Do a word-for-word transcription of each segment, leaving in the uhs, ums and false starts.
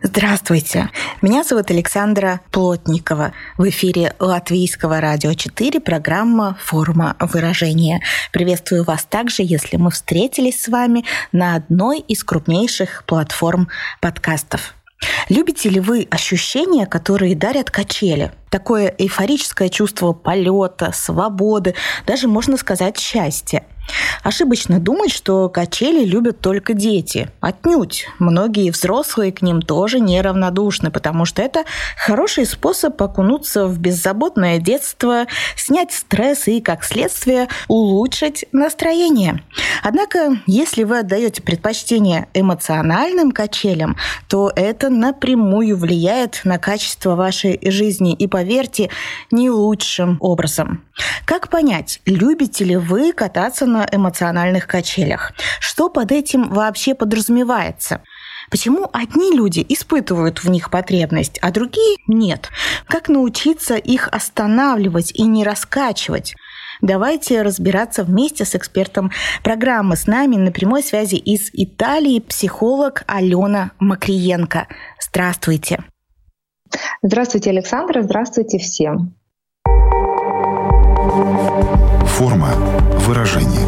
Здравствуйте, меня зовут Александра Плотникова. В эфире Латвийского радио четыре программа «Форма выражения». Приветствую вас также, если мы встретились с вами на одной из крупнейших платформ подкастов. Любите ли вы ощущения, которые дарят качели? Такое эйфорическое чувство полета, свободы, даже, можно сказать, счастья. Ошибочно думать, что качели любят только дети. Отнюдь. Многие взрослые к ним тоже неравнодушны, потому что это хороший способ окунуться в беззаботное детство, снять стресс и, как следствие, улучшить настроение. Однако, если вы отдаете предпочтение эмоциональным качелям, то это напрямую влияет на качество вашей жизни и, поверьте, не лучшим образом. Как понять, любите ли вы кататься на эмоциональных качелях? Что под этим вообще подразумевается? Почему одни люди испытывают в них потребность, а другие нет? Как научиться их останавливать и не раскачивать? Давайте разбираться вместе с экспертом программы. С нами на прямой связи из Италии психолог Алёна Мокриенко. Здравствуйте. Здравствуйте, Александра. Здравствуйте всем. Форма выражения.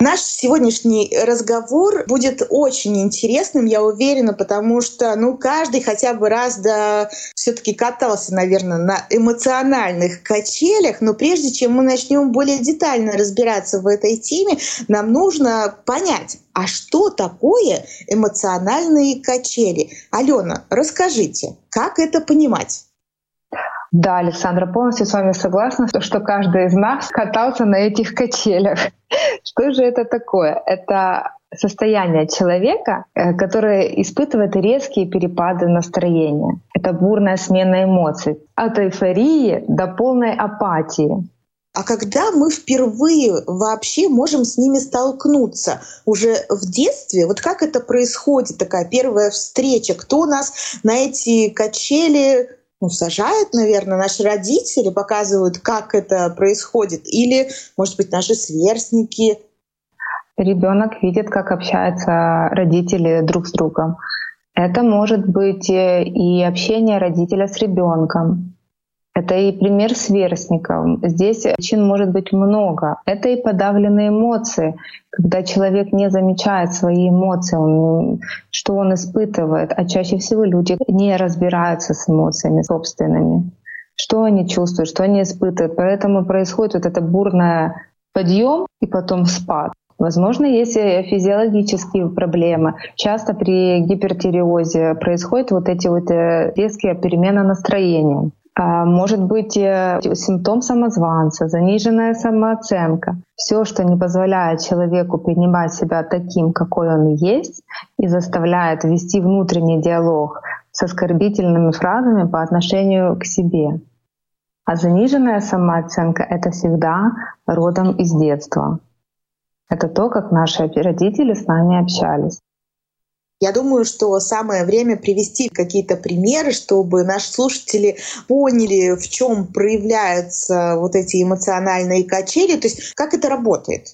Наш сегодняшний разговор будет очень интересным, я уверена, потому что, ну, каждый хотя бы раз, да, все-таки катался, наверное, на эмоциональных качелях. Но прежде чем мы начнем более детально разбираться в этой теме, нам нужно понять, а что такое эмоциональные качели? Алёна, расскажите, как это понимать? Да, Александра, полностью с вами согласна, что каждый из нас катался на этих качелях. Что же это такое? Это состояние человека, который испытывает резкие перепады настроения. Это бурная смена эмоций. От эйфории до полной апатии. А когда мы впервые вообще можем с ними столкнуться? Уже в детстве? Вот как это происходит, такая первая встреча? Кто нас на эти качели... Ну, сажают, наверное, наши родители, показывают, как это происходит. Или, может быть, наши сверстники. Ребенок видит, как общаются родители друг с другом. Это может быть и общение родителя с ребенком. Это и пример сверстников. Здесь причин может быть много. Это и подавленные эмоции, когда человек не замечает свои эмоции, он, что он испытывает. А чаще всего люди не разбираются с эмоциями собственными, что они чувствуют, что они испытывают. Поэтому происходит вот это бурный подъем и потом спад. Возможно, есть физиологические проблемы. Часто при гипертиреозе происходят вот эти вот резкие перемены настроения. Может быть симптом самозванца, заниженная самооценка. Все, что не позволяет человеку принимать себя таким, какой он есть, и заставляет вести внутренний диалог с оскорбительными фразами по отношению к себе. А заниженная самооценка — это всегда родом из детства. Это то, как наши родители с нами общались. Я думаю, что самое время привести какие-то примеры, чтобы наши слушатели поняли, в чем проявляются вот эти эмоциональные качели, то есть как это работает.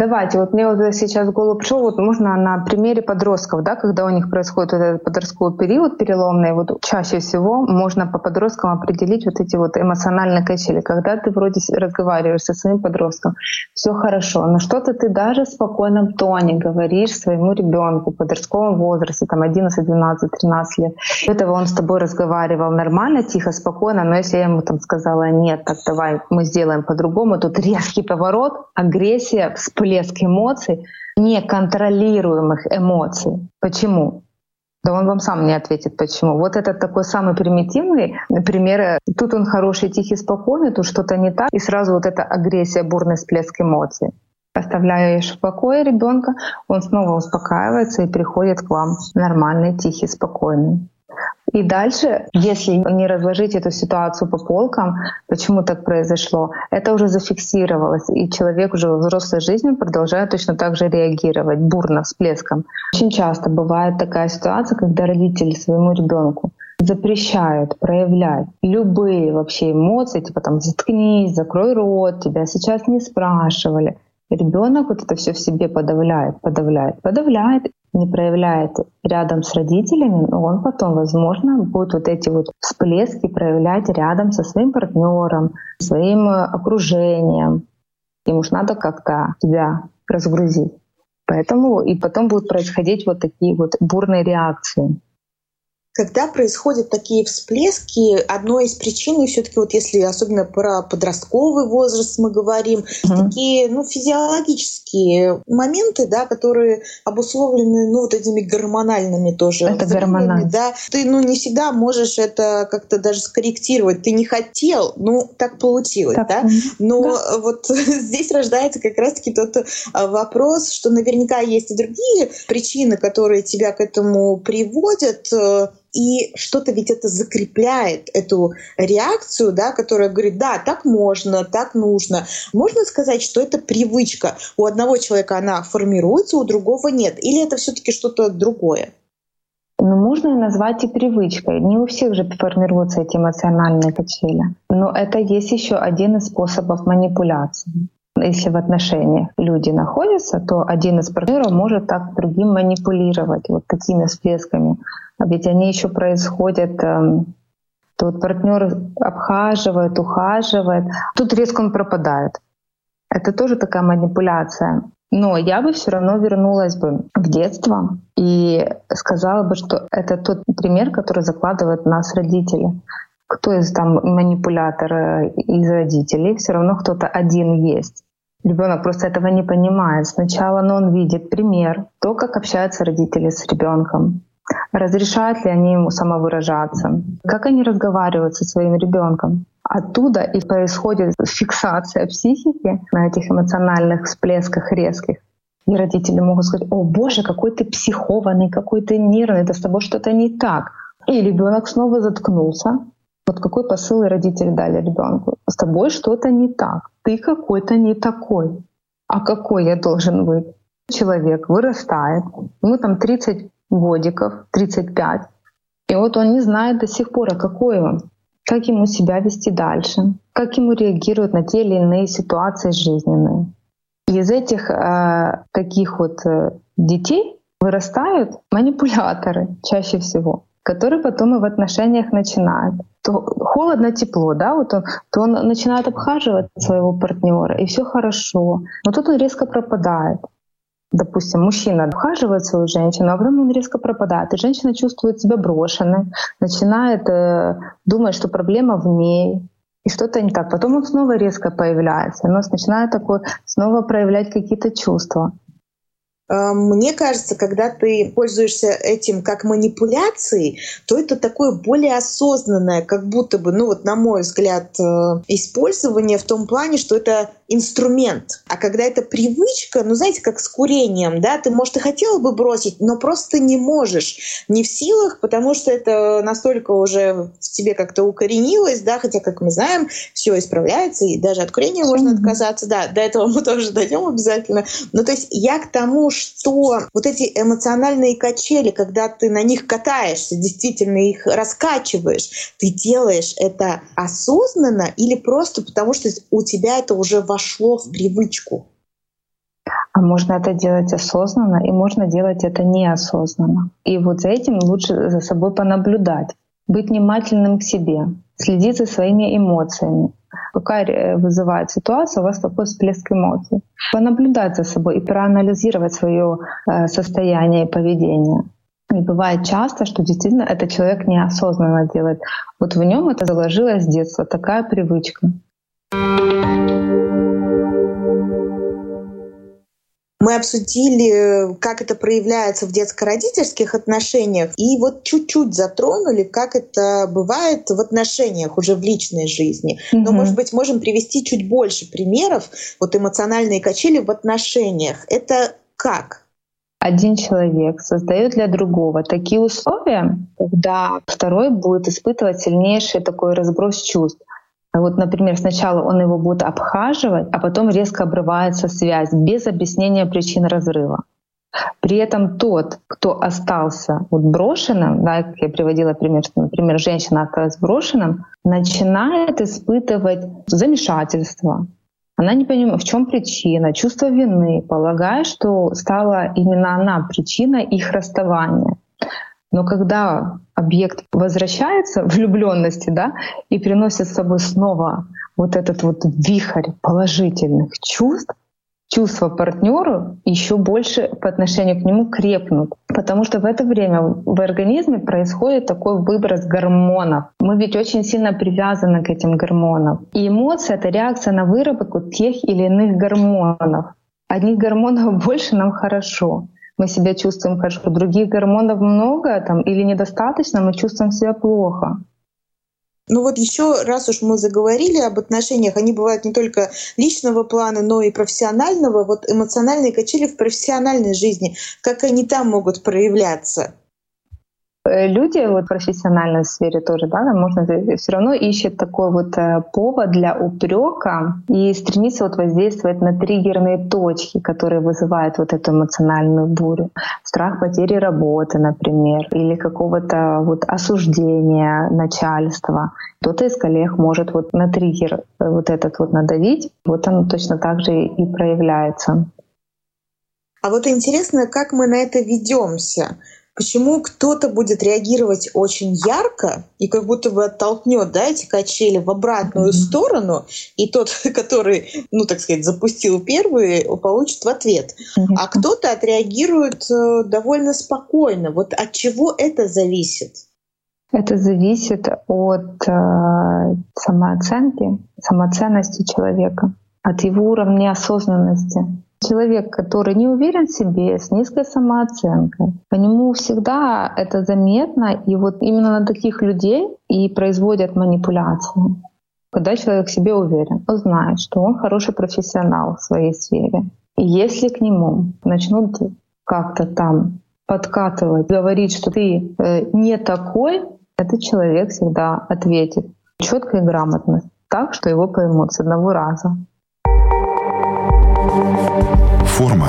Давайте, вот мне вот сейчас в голову пришло, вот можно на примере подростков, да, когда у них происходит вот этот подростковый период переломный, вот чаще всего можно по подросткам определить вот эти вот эмоциональные качели. Когда ты вроде разговариваешь со своим подростком, все хорошо, но что-то ты даже в спокойном тоне говоришь своему ребенку в подростковом возрасте, там одиннадцать, двенадцать, тринадцать лет. До этого он с тобой разговаривал нормально, тихо, спокойно, но если я ему там сказала: нет, так давай мы сделаем по-другому, тут резкий поворот, агрессия, всплеск эмоций, неконтролируемых эмоций. Почему? Да он вам сам не ответит, почему. Вот этот такой самый примитивный пример. Тут он хороший, тихий, спокойный, тут что-то не так. И сразу вот эта агрессия, бурный всплеск эмоций. Оставляешь в покое ребенка, он снова успокаивается и приходит к вам нормальный, тихий, спокойный. И дальше, если не разложить эту ситуацию по полкам, почему так произошло, это уже зафиксировалось, и человек уже во взрослой жизни продолжает точно так же реагировать бурно, всплеском. Очень часто бывает такая ситуация, когда родители своему ребенку запрещают проявлять любые вообще эмоции, типа там «заткнись», «закрой рот», «тебя сейчас не спрашивали». Ребенок вот это все в себе подавляет, подавляет, подавляет, не проявляет рядом с родителями, но он потом, возможно, будет вот эти вот всплески проявлять рядом со своим партнером, своим окружением. Ему ж надо как-то себя разгрузить. Поэтому и потом будут происходить вот такие вот бурные реакции. Когда происходят такие всплески, одной из причин, все-таки вот если особенно про подростковый возраст мы говорим, mm-hmm. такие ну, физиологические моменты, да, которые обусловлены ну, вот этими гормональными тоже. Это гормональные. Да. Ты ну, не всегда можешь это как-то даже скорректировать. Ты не хотел, ну так получилось. Так, да? Но да. Вот здесь рождается как раз-таки тот вопрос, что наверняка есть и другие причины, которые тебя к этому приводят. И что-то ведь это закрепляет, эту реакцию, да, которая говорит, да, так можно, так нужно. Можно сказать, что это привычка. У одного человека она формируется, у другого нет. Или это все-таки что-то другое? Ну, можно назвать и привычкой. Не у всех же формируются эти эмоциональные качели. Но это есть еще один из способов манипуляции. Если в отношениях люди находятся, то один из партнеров может так другим манипулировать вот такими всплесками. А ведь они еще происходят, э, то вот партнер обхаживает, ухаживает, тут резко он пропадает. Это тоже такая манипуляция. Но я бы все равно вернулась бы в детство и сказала бы, что это тот пример, который закладывают нас родители. Кто из там манипулятор из родителей, все равно кто-то один есть. Ребенок просто этого не понимает. Сначала, но он видит пример, то, как общаются родители с ребенком. Разрешают ли они ему самовыражаться? Как они разговаривают со своим ребенком? Оттуда и происходит фиксация психики на этих эмоциональных всплесках резких. И родители могут сказать: «О боже, какой ты психованный, какой ты нервный, да с тобой что-то не так». И ребенок снова заткнулся. Вот какой посыл родители дали ребенку? «С тобой что-то не так, ты какой-то не такой». А какой я должен быть? Человек вырастает, ему там тридцать годиков, тридцать пять, и вот он не знает до сих пор, а какой он, как ему себя вести дальше, как ему реагируют на те или иные ситуации жизненные. И из этих э, таких вот детей вырастают манипуляторы чаще всего, которые потом и в отношениях начинают. То холодно, тепло, да, вот он, то он начинает обхаживать своего партнера, и все хорошо, но тут он резко пропадает. Допустим, мужчина обхаживает свою женщину, а потом он резко пропадает, и женщина чувствует себя брошенной, начинает э, думать, что проблема в ней, и что-то не так. Потом он снова резко появляется, и он начинает такой, снова проявлять какие-то чувства. Мне кажется, когда ты пользуешься этим как манипуляцией, то это такое более осознанное, как будто бы, ну вот на мой взгляд, использование в том плане, что это инструмент. А когда это привычка, ну знаете, как с курением, да, ты, может, и хотела бы бросить, но просто не можешь, не в силах, потому что это настолько уже в тебе как-то укоренилось, да, хотя, как мы знаем, все исправляется, и даже от курения можно отказаться, да, до этого мы тоже дойдем обязательно. Но то есть я к тому, что вот эти эмоциональные качели, когда ты на них катаешься, действительно их раскачиваешь, ты делаешь это осознанно или просто потому, что у тебя это уже вошло в привычку? А можно это делать осознанно, и можно делать это неосознанно. И вот за этим лучше за собой понаблюдать, быть внимательным к себе, следить за своими эмоциями. Какая вызывает ситуация, у вас такой всплеск эмоций. Понаблюдать за собой и проанализировать свое состояние и поведение. И бывает часто, что действительно этот человек неосознанно делает. Вот в нем это заложилось с детства, такая привычка. Мы обсудили, как это проявляется в детско-родительских отношениях, и вот чуть-чуть затронули, как это бывает в отношениях уже в личной жизни. Mm-hmm. Но, может быть, можем привести чуть больше примеров. Вот эмоциональные качели в отношениях. Это как? один человек создает для другого такие условия, когда второй будет испытывать сильнейший такой разброс чувств. Вот, например, сначала он его будет обхаживать, а потом резко обрывается связь без объяснения причин разрыва. При этом тот, кто остался вот брошенным, да, как я приводила пример, что, например, женщина осталась брошенным, начинает испытывать замешательство. Она не понимает, в чем причина, чувство вины, полагая, что стала именно она причиной их расставания. Но когда объект возвращается в влюблённости, да, и приносит с собой снова вот этот вот вихрь положительных чувств, чувства партнёру еще больше по отношению к нему крепнут. Потому что в это время в организме происходит такой выброс гормонов. Мы ведь очень сильно привязаны к этим гормонам. И эмоции — это реакция на выработку тех или иных гормонов. Одних гормонов больше — нам хорошо. Мы себя чувствуем хорошо. Других гормонов много там, или недостаточно, мы чувствуем себя плохо. Ну вот еще раз уж мы заговорили об отношениях, они бывают не только личного плана, но и профессионального. Вот эмоциональные качели в профессиональной жизни, как они там могут проявляться? Люди вот, в профессиональной сфере тоже, да, можно все равно ищут такой вот повод для упрека и стремится вот воздействовать на триггерные точки, которые вызывают вот эту эмоциональную бурю. Страх потери работы, например, или какого-то вот осуждения начальства. Кто-то из коллег может вот на триггер вот этот вот надавить, вот он точно так же и проявляется. А вот интересно, как мы на это ведемся? Почему кто-то будет реагировать очень ярко и как будто бы оттолкнет, да, эти качели в обратную mm-hmm. сторону, и тот, который, ну так сказать, запустил первый, получит в ответ. Mm-hmm. А кто-то отреагирует довольно спокойно. Вот от чего это зависит? Это зависит от э, самооценки, самоценности человека, от его уровня осознанности. Человек, который не уверен в себе, с низкой самооценкой, по нему всегда это заметно, и вот именно на таких людей и производят манипуляции. Когда человек в себе уверен, он знает, что он хороший профессионал в своей сфере. И если к нему начнут как-то там подкатывать, говорить, что ты не такой, этот человек всегда ответит четко и грамотно, так, что его поймут с одного раза. Форма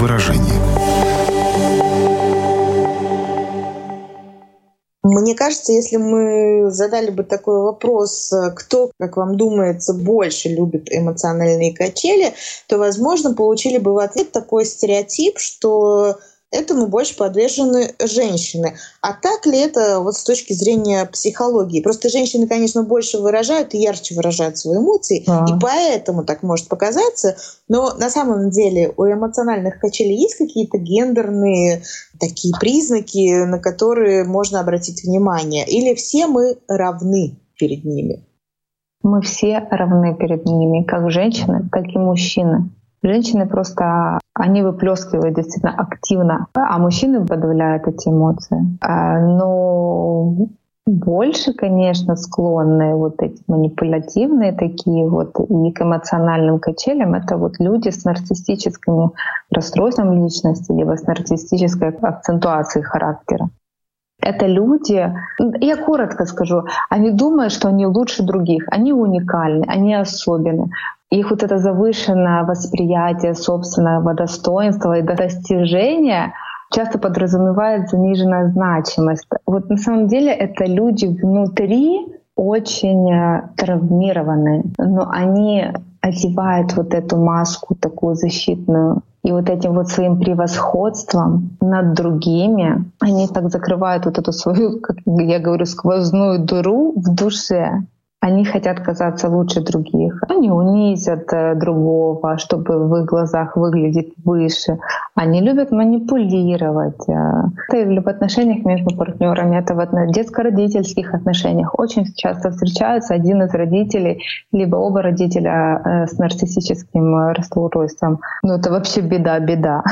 выражения. Мне кажется, если мы задали бы такой вопрос, кто, как вам думается, больше любит эмоциональные качели, то, возможно, получили бы в ответ такой стереотип, что этому больше подвержены женщины. А так ли это вот с точки зрения психологии? Просто женщины, конечно, больше выражают и ярче выражают свои эмоции, а. и поэтому так может показаться. Но на самом деле у эмоциональных качелей есть какие-то гендерные такие признаки, на которые можно обратить внимание? Или все мы равны перед ними? Мы все равны перед ними, как женщины, так и мужчины. Женщины просто, они выплескивают действительно активно, а мужчины подавляют эти эмоции. Но больше, конечно, склонны вот эти манипулятивные такие вот и к эмоциональным качелям — это вот люди с нарциссическими расстройствами личности либо с нарциссической акцентуацией характера. Это люди, я коротко скажу, они думают, что они лучше других, они уникальны, они особенны. Их вот это завышенное восприятие собственного достоинства и достижения часто подразумевает заниженную значимость. Вот на самом деле это люди внутри очень травмированные, но они одевают вот эту маску такую защитную. И вот этим вот своим превосходством над другими они так закрывают вот эту свою, как я говорю, сквозную дыру в душе. Они хотят казаться лучше других. Они унизят другого, чтобы в их глазах выглядеть выше. Они любят манипулировать. Это или в отношениях между партнерами, это в детско-родительских отношениях. Очень часто встречаются один из родителей, либо оба родителя с нарциссическим расстройством. Ну это вообще беда-беда.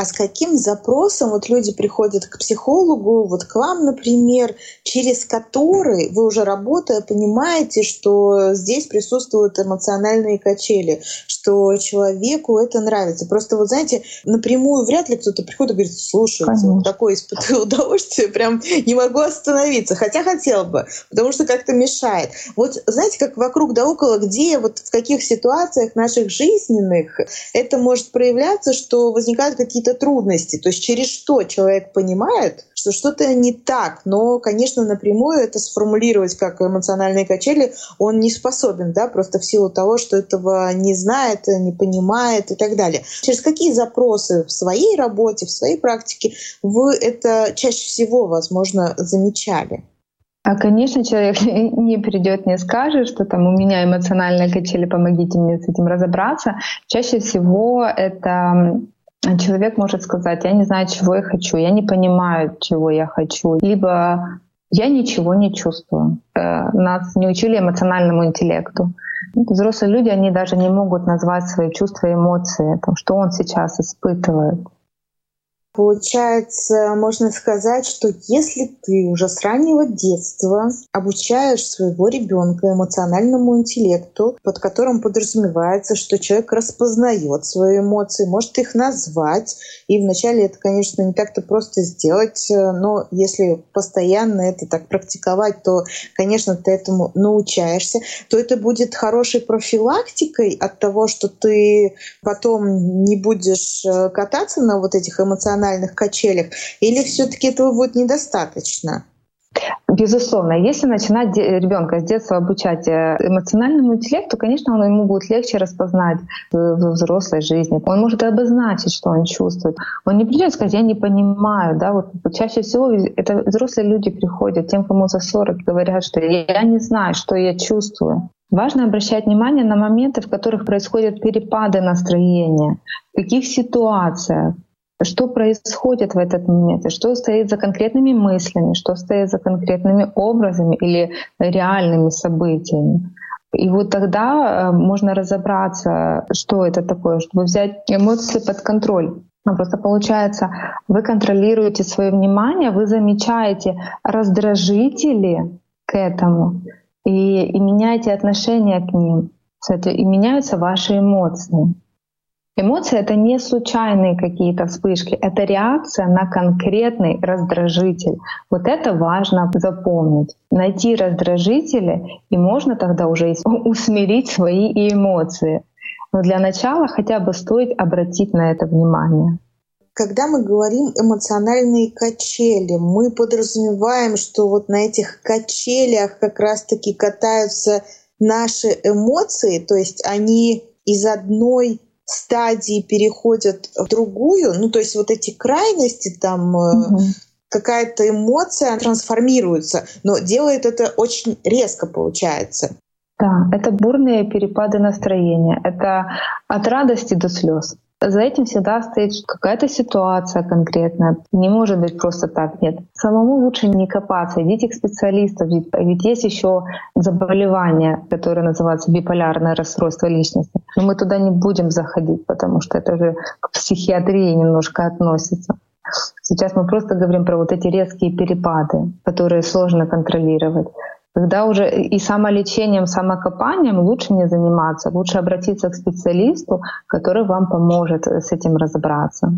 а с каким запросом вот люди приходят к психологу, вот к вам, например, через который вы уже работая понимаете, что здесь присутствуют эмоциональные качели, что человеку это нравится. Просто вот знаете, напрямую вряд ли кто-то приходит и говорит: слушайте, вот такое испытываю удовольствие, прям не могу остановиться, хотя хотел бы, потому что как-то мешает. Вот знаете, как вокруг да около, где вот в каких ситуациях наших жизненных это может проявляться, что возникают какие-то трудности, то есть через что человек понимает, что что-то не так, но, конечно, напрямую это сформулировать как эмоциональные качели он не способен, да, просто в силу того, что этого не знает, не понимает и так далее. Через какие запросы в своей работе, в своей практике вы это чаще всего, возможно, замечали? А, конечно, человек не придет, не скажет, что там у меня эмоциональные качели, помогите мне с этим разобраться. Чаще всего это... Человек может сказать: я не знаю, чего я хочу, я не понимаю, чего я хочу, либо я ничего не чувствую. Нас не учили эмоциональному интеллекту. Взрослые люди, они даже не могут назвать свои чувства и эмоции, что он сейчас испытывает. Получается, можно сказать, что если ты уже с раннего детства обучаешь своего ребенка эмоциональному интеллекту, под которым подразумевается, что человек распознает свои эмоции, может их назвать, и вначале это, конечно, не так-то просто сделать, но если постоянно это так практиковать, то, конечно, ты этому научаешься, то это будет хорошей профилактикой от того, что ты потом не будешь кататься на вот этих эмоциональных качелях, или все-таки этого будет недостаточно? Безусловно, если начинать ребенка с детства обучать эмоциональному интеллекту, конечно, он, ему будет легче распознать в взрослой жизни. Он может обозначить, что он чувствует. Он не придет сказать: я не понимаю. Да? Вот чаще всего это взрослые люди приходят, тем, кому за сорок, говорят, что я не знаю, что я чувствую. Важно обращать внимание на моменты, в которых происходят перепады настроения, в каких ситуациях. Что происходит в этот момент, что стоит за конкретными мыслями, что стоит за конкретными образами или реальными событиями. И вот тогда можно разобраться, что это такое, чтобы взять эмоции под контроль. Просто получается, вы контролируете свое внимание, вы замечаете раздражители к этому и, и меняете отношение к ним. Кстати, и меняются ваши эмоции. Эмоции — это не случайные какие-то вспышки, это реакция на конкретный раздражитель. Вот это важно запомнить. Найти раздражители, и можно тогда уже усмирить свои эмоции. Но для начала хотя бы стоит обратить на это внимание. Когда мы говорим эмоциональные качели, мы подразумеваем, что вот на этих качелях как раз-таки катаются наши эмоции, то есть они из одной стадии переходят в другую, ну то есть вот эти крайности, там угу. какая-то эмоция трансформируется, но делает это очень резко, получается. Да, это бурные перепады настроения, это от радости до слез. За этим всегда стоит какая-то ситуация конкретная. Не может быть просто так, нет. Самому лучше не копаться, идите к специалистам. Ведь, ведь есть еще заболевание, которое называется биполярное расстройство личности. Но мы туда не будем заходить, потому что это же к психиатрии немножко относится. Сейчас мы просто говорим про вот эти резкие перепады, которые сложно контролировать. Когда уже и самолечением, самокопанием лучше не заниматься, лучше обратиться к специалисту, который вам поможет с этим разобраться.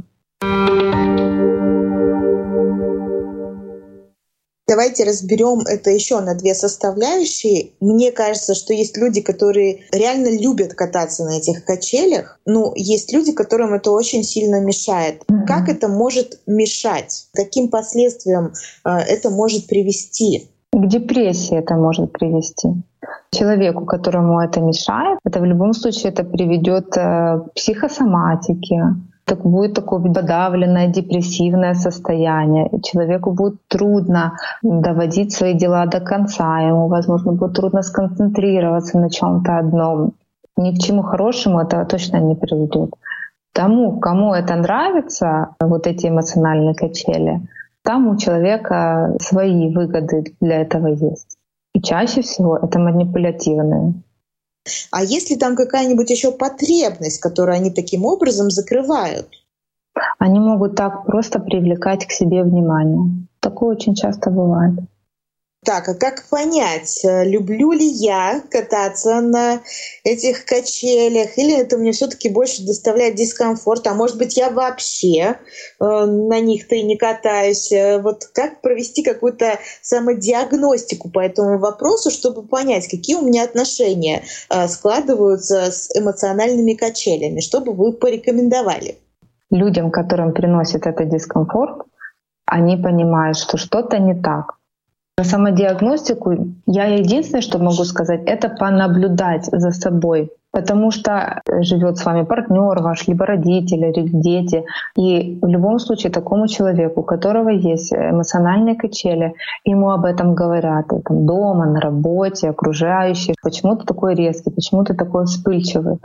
Давайте разберем это еще на две составляющие. Мне кажется, что есть люди, которые реально любят кататься на этих качелях, но есть люди, которым это очень сильно мешает. Mm-hmm. Как это может мешать? К каким последствиям это может привести? К депрессии это может привести. Человеку, которому это мешает, это в любом случае это приведет к психосоматике. Так будет такое подавленное, депрессивное состояние. Человеку будет трудно доводить свои дела до конца. Ему, возможно, будет трудно сконцентрироваться на чем-то одном. Ни к чему хорошему это точно не приведет. Тому, кому это нравится, вот эти эмоциональные качели, там у человека свои выгоды для этого есть. И чаще всего это манипулятивные. А есть ли там какая-нибудь еще потребность, которую они таким образом закрывают? они могут так просто привлекать к себе внимание. Такое очень часто бывает. Так, а как понять, люблю ли я кататься на этих качелях, или это мне все-таки больше доставляет дискомфорт, а может быть, я вообще э, на них-то и не катаюсь. Вот как провести какую-то самодиагностику по этому вопросу, чтобы понять, какие у меня отношения э, складываются с эмоциональными качелями, что бы вы порекомендовали? Людям, которым приносит этот дискомфорт, они понимают, что что-то не так. Про самодиагностику я единственное, что могу сказать, это понаблюдать за собой, потому что живет с вами партнер ваш, либо родители, либо дети. И в любом случае такому человеку, у которого есть эмоциональные качели, ему об этом говорят и там, дома, на работе, окружающие. Почему ты такой резкий, почему ты такой вспыльчивый?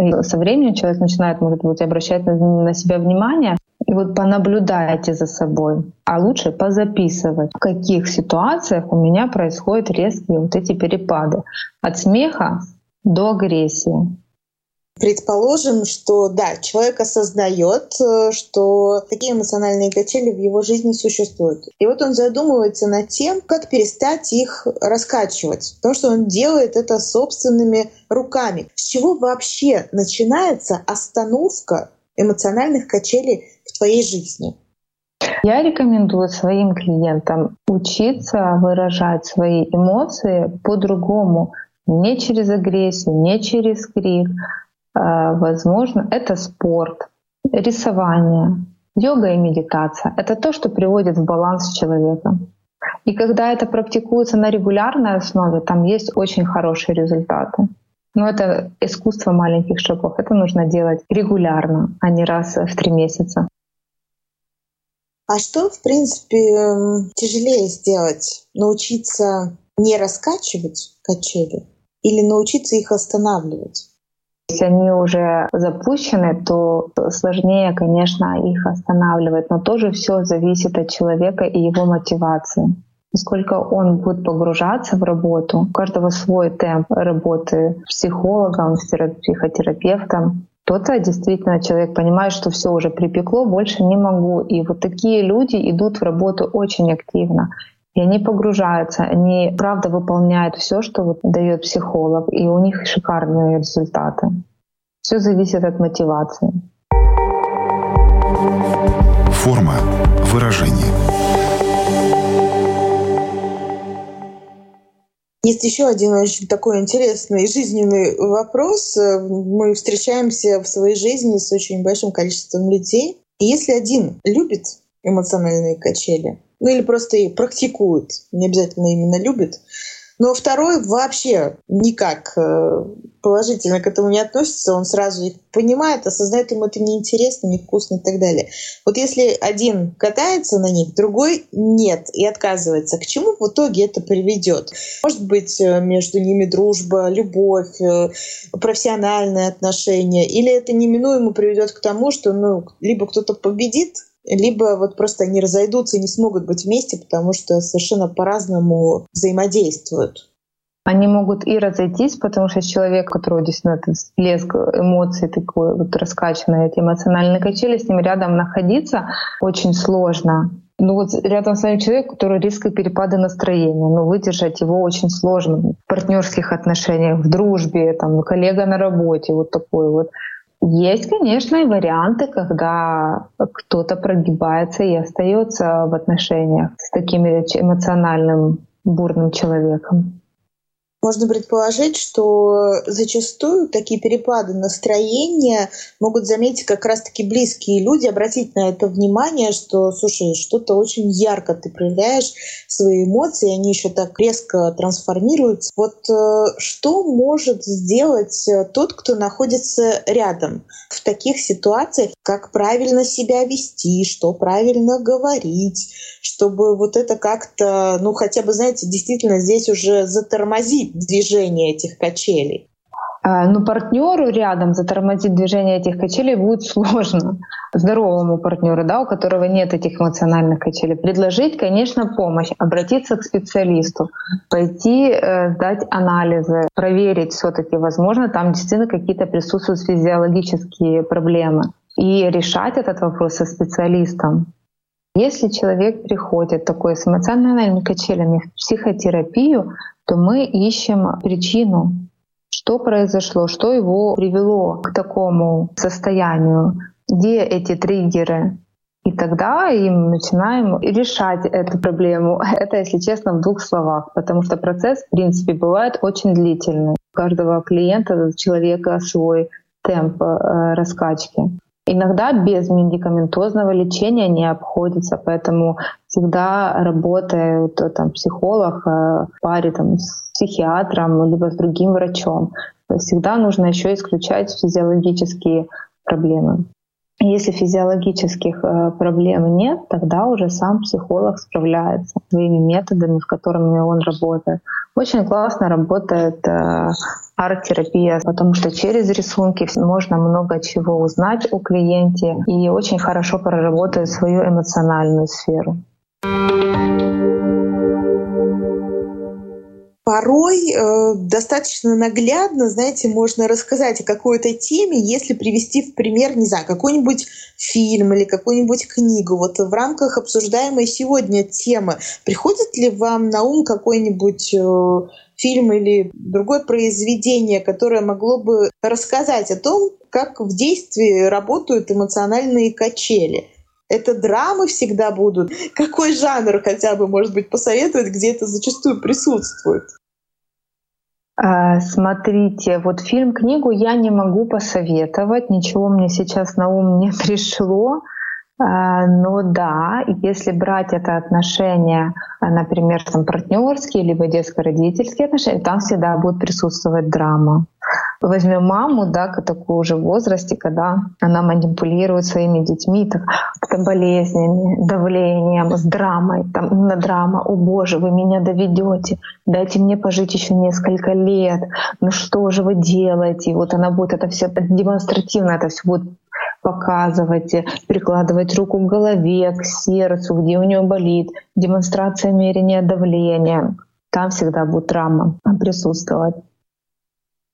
И со временем человек начинает, может быть, обращать на себя внимание. И вот понаблюдайте за собой, а лучше позаписывать, в каких ситуациях у меня происходят резкие вот эти перепады. От смеха до агрессии. Предположим, что да, человек осознает, что такие эмоциональные качели в его жизни существуют. И вот он задумывается над тем, как перестать их раскачивать, потому что он делает это собственными руками. С чего вообще начинается остановка эмоциональных качелей в твоей жизни? Я рекомендую своим клиентам учиться выражать свои эмоции по-другому, не через агрессию, не через крик. Возможно, это спорт, рисование, йога и медитация. Это то, что приводит в баланс человека. И когда это практикуется на регулярной основе, там есть очень хорошие результаты. Но это искусство маленьких шагов. Это нужно делать регулярно, а не раз в три месяца. А что, в принципе, тяжелее сделать? Научиться не раскачивать качели или научиться их останавливать? Если они уже запущены, то сложнее, конечно, их останавливать. Но тоже все зависит от человека и его мотивации. Насколько он будет погружаться в работу. У каждого свой темп работы с психологом, с психотерапевтом. Кто-то действительно человек понимает, что все уже припекло, больше не могу. И вот такие люди идут в работу очень активно. И они погружаются, они правда выполняют все, что вот дает психолог, и у них шикарные результаты. Все зависит от мотивации. Форма выражения. Есть еще один очень такой интересный жизненный вопрос. Мы встречаемся в своей жизни с очень большим количеством людей. И если один любит эмоциональные качели, ну или просто и практикует, не обязательно именно любит, но второй вообще никак положительно к этому не относится, он сразу их понимает, осознает, ему это неинтересно, невкусно и так далее. Вот если один катается на них, другой нет и отказывается, к чему в итоге это приведет? Может быть, между ними дружба, любовь, профессиональные отношения, или это неминуемо приведет к тому, что ну, либо кто-то победит, либо вот просто они разойдутся и не смогут быть вместе, потому что совершенно по-разному взаимодействуют. Они могут и разойтись, потому что человек, у которого действительно этот всплеск эмоций, такой вот раскачанные эти эмоциональные качели, с ним рядом находиться очень сложно. Ну вот рядом с вами человек, у которого резкие перепады настроения, но выдержать его очень сложно в партнерских отношениях, в дружбе, там, коллега на работе, вот такой вот. Есть, конечно, и варианты, когда кто-то прогибается и остается в отношениях с таким эмоциональным, бурным человеком. Можно предположить, что зачастую такие перепады настроения могут заметить как раз-таки близкие люди, обратить на это внимание, что, слушай, что-то очень ярко ты проявляешь свои эмоции, они еще так резко трансформируются. Вот что может сделать тот, кто находится рядом в таких ситуациях? Как правильно себя вести, что правильно говорить, чтобы вот это как-то, ну хотя бы, знаете, действительно здесь уже затормозить движение этих качелей? Ну, партнеру рядом затормозить движение этих качелей будет сложно. Здоровому партнеру, да, у которого нет этих эмоциональных качелей. Предложить, конечно, помощь, обратиться к специалисту, пойти э, сдать анализы, проверить все-таки, возможно, там действительно какие-то присутствуют физиологические проблемы. и решать этот вопрос со специалистом. Если человек приходит такой с эмоциональными качелями в психотерапию, то мы ищем причину, что произошло, что его привело к такому состоянию, где эти триггеры. И тогда и мы начинаем решать эту проблему. Это, если честно, в двух словах, потому что процесс, в принципе, бывает очень длительный. У каждого клиента, человека свой темп раскачки. Иногда без медикаментозного лечения не обходится, поэтому всегда работает там, психолог в паре там, с психиатром либо с другим врачом. Всегда нужно еще исключать физиологические проблемы. Если физиологических проблем нет, тогда уже сам психолог справляется своими методами, с которыми он работает. Очень классно работает арт-терапия, потому что через рисунки можно много чего узнать о клиенте и очень хорошо проработать свою эмоциональную сферу. Порой э, достаточно наглядно, знаете, можно рассказать о какой-то теме, если привести в пример, не знаю, какой-нибудь фильм или какую-нибудь книгу. Вот в рамках обсуждаемой сегодня темы приходит ли вам на ум какой-нибудь э, фильм или другое произведение, которое могло бы рассказать о том, как в действии работают эмоциональные качели? Это драмы всегда будут. Какой жанр хотя бы, может быть, посоветовать, где это зачастую присутствует? Смотрите, вот фильм, книгу я не могу посоветовать. Ничего мне сейчас на ум не пришло. Но да, если брать это отношения, например, там партнерские либо детско-родительские отношения, там всегда будет присутствовать драма. Возьмем маму, да, к такому же возрасте, когда она манипулирует своими детьми, так, там, болезнями, давлением, с драмой, там именно драма. О боже, вы меня доведете, дайте мне пожить еще несколько лет. Ну что же вы делаете? И вот она будет это все демонстративно, это все будет показывать, прикладывать руку к голове, к сердцу, где у нее болит, демонстрация мерения давления. Там всегда будет драма присутствовать.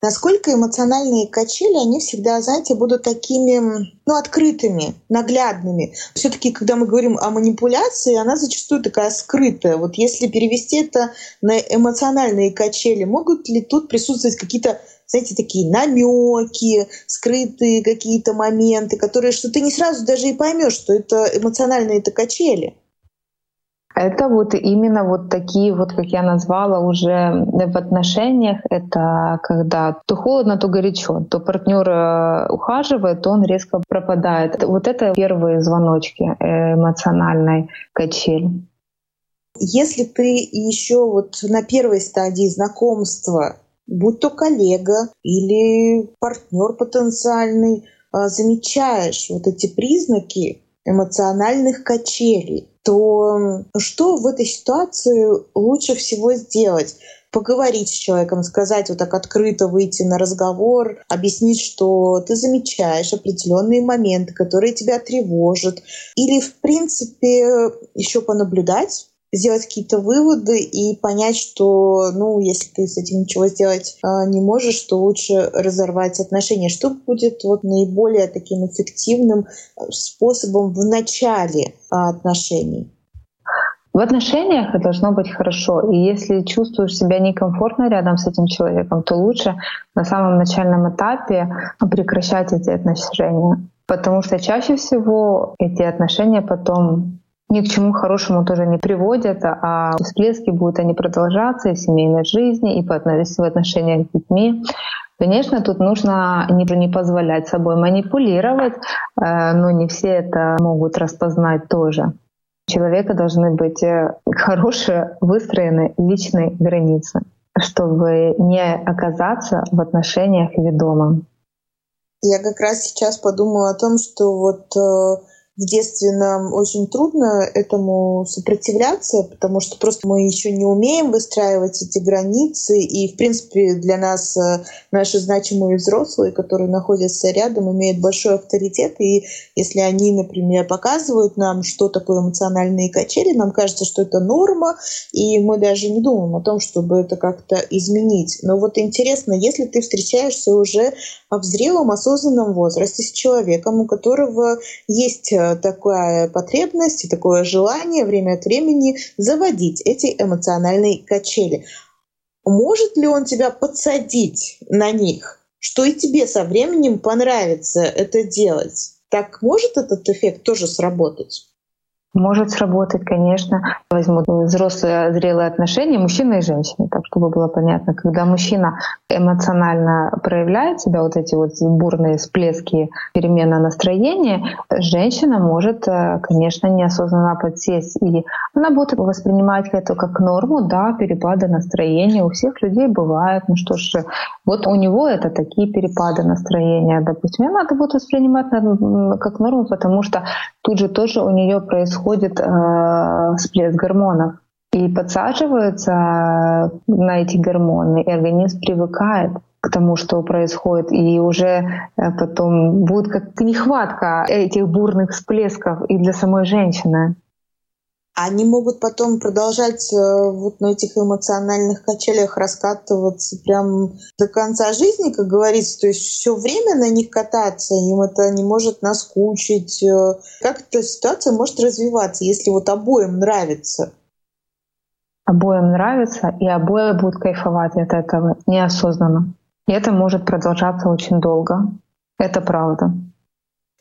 Насколько эмоциональные качели, они всегда, знаете, будут такими, ну, открытыми, наглядными. Все-таки, когда мы говорим о манипуляции, она зачастую такая скрытая. Вот если перевести это на эмоциональные качели, могут ли тут присутствовать какие-то, знаете, такие намеки, скрытые какие-то моменты, которые что ты не сразу даже и поймешь, что это эмоциональные-то качели? Это вот именно вот такие, вот как я назвала уже в отношениях, это когда то холодно, то горячо, то партнер ухаживает, то он резко пропадает. Вот это первые звоночки эмоциональной качели. Если ты еще вот на первой стадии знакомства, будь то коллега или партнер потенциальный, замечаешь вот эти признаки эмоциональных качелей, то что в этой ситуации лучше всего сделать? Поговорить с человеком, сказать вот так открыто, выйти на разговор, объяснить, что ты замечаешь определенные моменты, которые тебя тревожат. Или, в принципе, еще понаблюдать, сделать какие-то выводы и понять, что, ну, если ты с этим ничего сделать не можешь, то лучше разорвать отношения. Что будет вот наиболее таким эффективным способом в начале отношений? В отношениях должно быть хорошо. И если чувствуешь себя некомфортно рядом с этим человеком, то лучше на самом начальном этапе прекращать эти отношения. Потому что чаще всего эти отношения потом ни к чему хорошему тоже не приводят, а всплески будут они продолжаться и в семейной жизни, и в отношениях с детьми. Конечно, тут нужно не позволять собой манипулировать, но не все это могут распознать тоже. У человека должны быть хорошие, выстроены личные границы, чтобы не оказаться в отношениях ведомым. Я как раз сейчас подумала о том, что вот В детстве нам очень трудно этому сопротивляться, потому что просто мы еще не умеем выстраивать эти границы. И, в принципе, для нас наши значимые взрослые, которые находятся рядом, имеют большой авторитет. И если они, например, показывают нам, что такое эмоциональные качели, нам кажется, что это норма, и мы даже не думаем о том, чтобы это как-то изменить. Но вот интересно, если ты встречаешься уже в зрелом, осознанном возрасте с человеком, у которого есть такая потребность и такое желание время от времени заводить эти эмоциональные качели. Может ли он тебя подсадить на них, что и тебе со временем понравится это делать? Так может этот эффект тоже сработать? Может сработать, конечно. Возьму взрослые зрелые отношения мужчины и женщины, так чтобы было понятно. Когда мужчина эмоционально проявляет себя, вот эти вот бурные всплески, перемена настроения, женщина может, конечно, неосознанно подсесть. И она будет воспринимать это как норму, да, перепады настроения. У всех людей бывает. Ну что ж, вот у него это такие перепады настроения. Допустим, она это будет воспринимать как норму, потому что тут же тоже у нее происходит происходит э, всплеск гормонов и подсаживаются на эти гормоны, и организм привыкает к тому, что происходит, и уже потом будет как нехватка этих бурных всплесков и для самой женщины. Они могут потом продолжать вот на этих эмоциональных качелях раскатываться прям до конца жизни, как говорится, то есть все время на них кататься, им это не может наскучить. Как эта ситуация может развиваться, если вот обоим нравится? Обоим нравится, и обои будут кайфовать от этого неосознанно. И это может продолжаться очень долго. Это правда.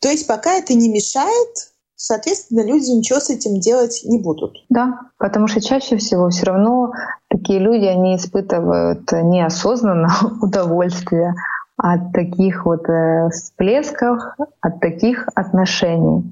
То есть пока это не мешает, соответственно, люди ничего с этим делать не будут. Да, потому что чаще всего все равно такие люди, они испытывают неосознанно удовольствие от таких вот всплесков, от таких отношений.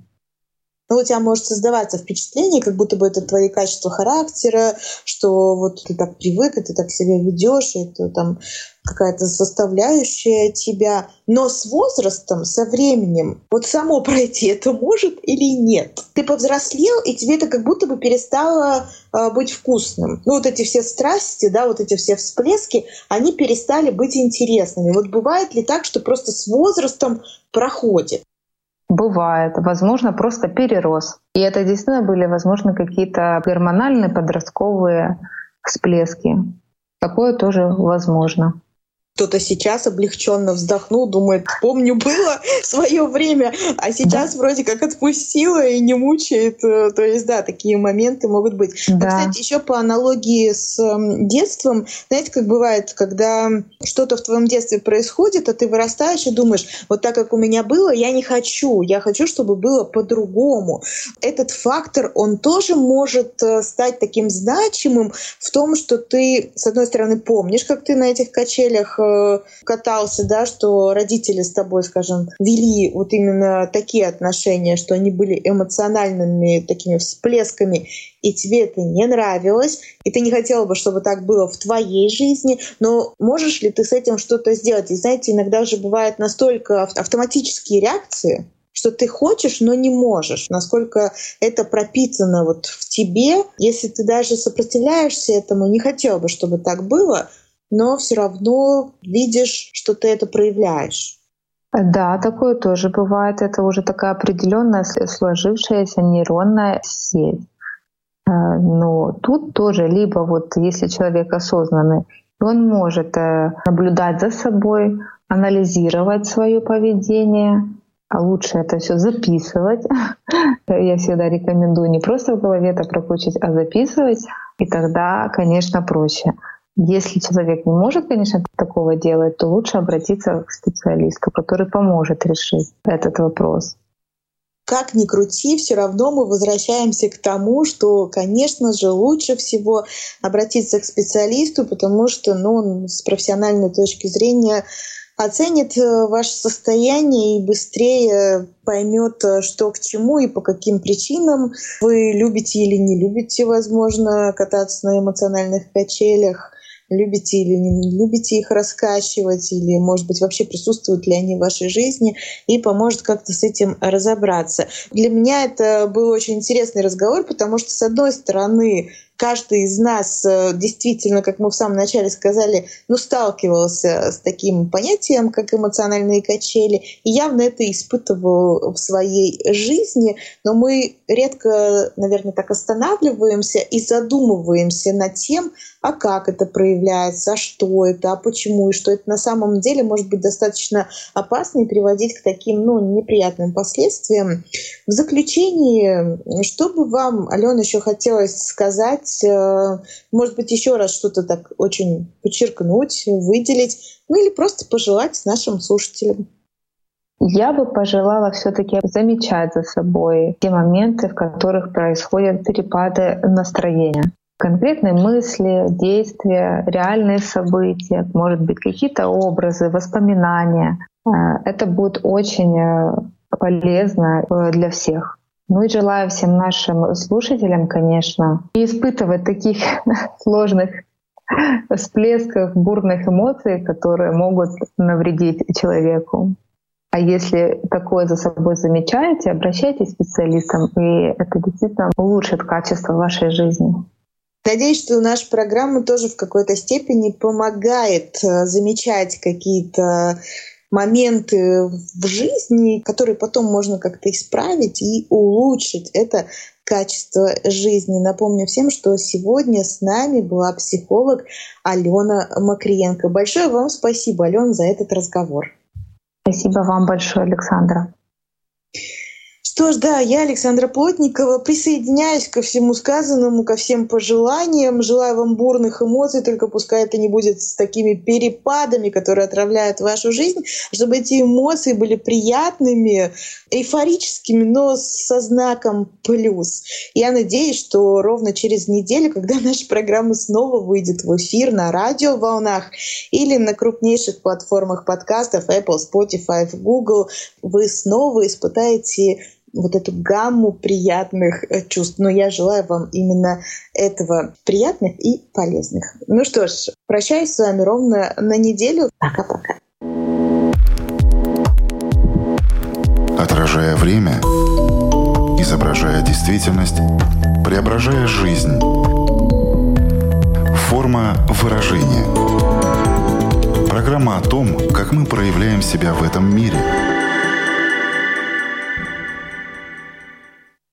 Ну, у тебя может создаваться впечатление, как будто бы это твои качества характера, что вот ты так привык, и ты так себя ведешь, это там какая-то составляющая тебя. Но с возрастом, со временем, вот само пройти это может или нет? Ты повзрослел, и тебе это как будто бы перестало э, быть вкусным. Ну, вот эти все страсти, да, вот эти все всплески, они перестали быть интересными. Вот бывает ли так, что просто с возрастом проходит? Бывает. Возможно, просто перерос. И это действительно были, возможно, какие-то гормональные подростковые всплески. Такое тоже возможно. Кто-то сейчас облегченно вздохнул, думает, помню, было свое время, а сейчас да. Вроде как отпустила и не мучает. То есть, да, такие моменты могут быть. Да. Но, кстати, еще по аналогии с детством, знаете, как бывает, когда что-то в твоем детстве происходит, а ты вырастаешь и думаешь, вот так, как у меня было, я не хочу, я хочу, чтобы было по-другому. Этот фактор, он тоже может стать таким значимым в том, что ты, с одной стороны, помнишь, как ты на этих качелях катался, да, что родители с тобой, скажем, вели вот именно такие отношения, что они были эмоциональными такими всплесками, и тебе это не нравилось, и ты не хотела бы, чтобы так было в твоей жизни, но можешь ли ты с этим что-то сделать? И знаете, иногда же бывают настолько автоматические реакции, что ты хочешь, но не можешь. Насколько это пропитано вот в тебе, если ты даже сопротивляешься этому, не хотела бы, чтобы так было, но все равно видишь, что ты это проявляешь. Да, такое тоже бывает. Это уже такая определенная сложившаяся нейронная сеть. Но тут тоже либо вот если человек осознанный, он может наблюдать за собой, анализировать свое поведение, а лучше это все записывать. Я всегда рекомендую не просто в голове это прокручивать, а записывать, и тогда, конечно, проще. Если человек не может, конечно, такого делать, то лучше обратиться к специалисту, который поможет решить этот вопрос. Как ни крути, все равно мы возвращаемся к тому, что, конечно же, лучше всего обратиться к специалисту, потому что, ну, он с профессиональной точки зрения оценит ваше состояние и быстрее поймет, что к чему и по каким причинам вы любите или не любите, возможно, кататься на эмоциональных качелях. любите или не любите их раскачивать, или, может быть, вообще присутствуют ли они в вашей жизни, и поможет как-то с этим разобраться. Для меня это был очень интересный разговор, потому что, с одной стороны, каждый из нас действительно, как мы в самом начале сказали, ну, сталкивался с таким понятием, как эмоциональные качели, и явно это испытывал в своей жизни, но мы редко, наверное, так останавливаемся и задумываемся над тем, а как это проявляется, а что это, а почему, и что это на самом деле может быть достаточно опасно и приводить к таким, ну, неприятным последствиям. В заключении, что бы вам, Алёна, еще хотелось сказать, может быть, еще раз что-то так очень подчеркнуть, выделить, ну или просто пожелать нашим слушателям? Я бы пожелала все-таки замечать за собой те моменты, в которых происходят перепады настроения. Конкретные мысли, действия, реальные события, может быть, какие-то образы, воспоминания. Это будет очень полезно для всех. Ну и желаю всем нашим слушателям, конечно, не испытывать таких сложных всплесков, бурных эмоций, которые могут навредить человеку. А если такое за собой замечаете, обращайтесь к специалистам, и это действительно улучшит качество вашей жизни. Надеюсь, что наша программа тоже в какой-то степени помогает замечать какие-то моменты в жизни, которые потом можно как-то исправить и улучшить это качество жизни. Напомню всем, что сегодня с нами была психолог Алёна Мокриенко. Большое вам спасибо, Алёна, за этот разговор. Спасибо вам большое, Александра. Что ж, да, я, Александра Плотникова, присоединяюсь ко всему сказанному, ко всем пожеланиям. Желаю вам бурных эмоций, только пускай это не будет с такими перепадами, которые отравляют вашу жизнь, чтобы эти эмоции были приятными, эйфорическими, но со знаком «плюс». Я надеюсь, что ровно через неделю, когда наша программа снова выйдет в эфир на радиоволнах или на крупнейших платформах подкастов Apple, Spotify, Google, вы снова испытаете вот эту гамму приятных чувств. Но я желаю вам именно этого, приятных и полезных. Ну что ж, прощаюсь с вами ровно на неделю. Пока-пока. Отражая время, изображая действительность, преображая жизнь. Форма выражения. Программа о том, как мы проявляем себя в этом мире.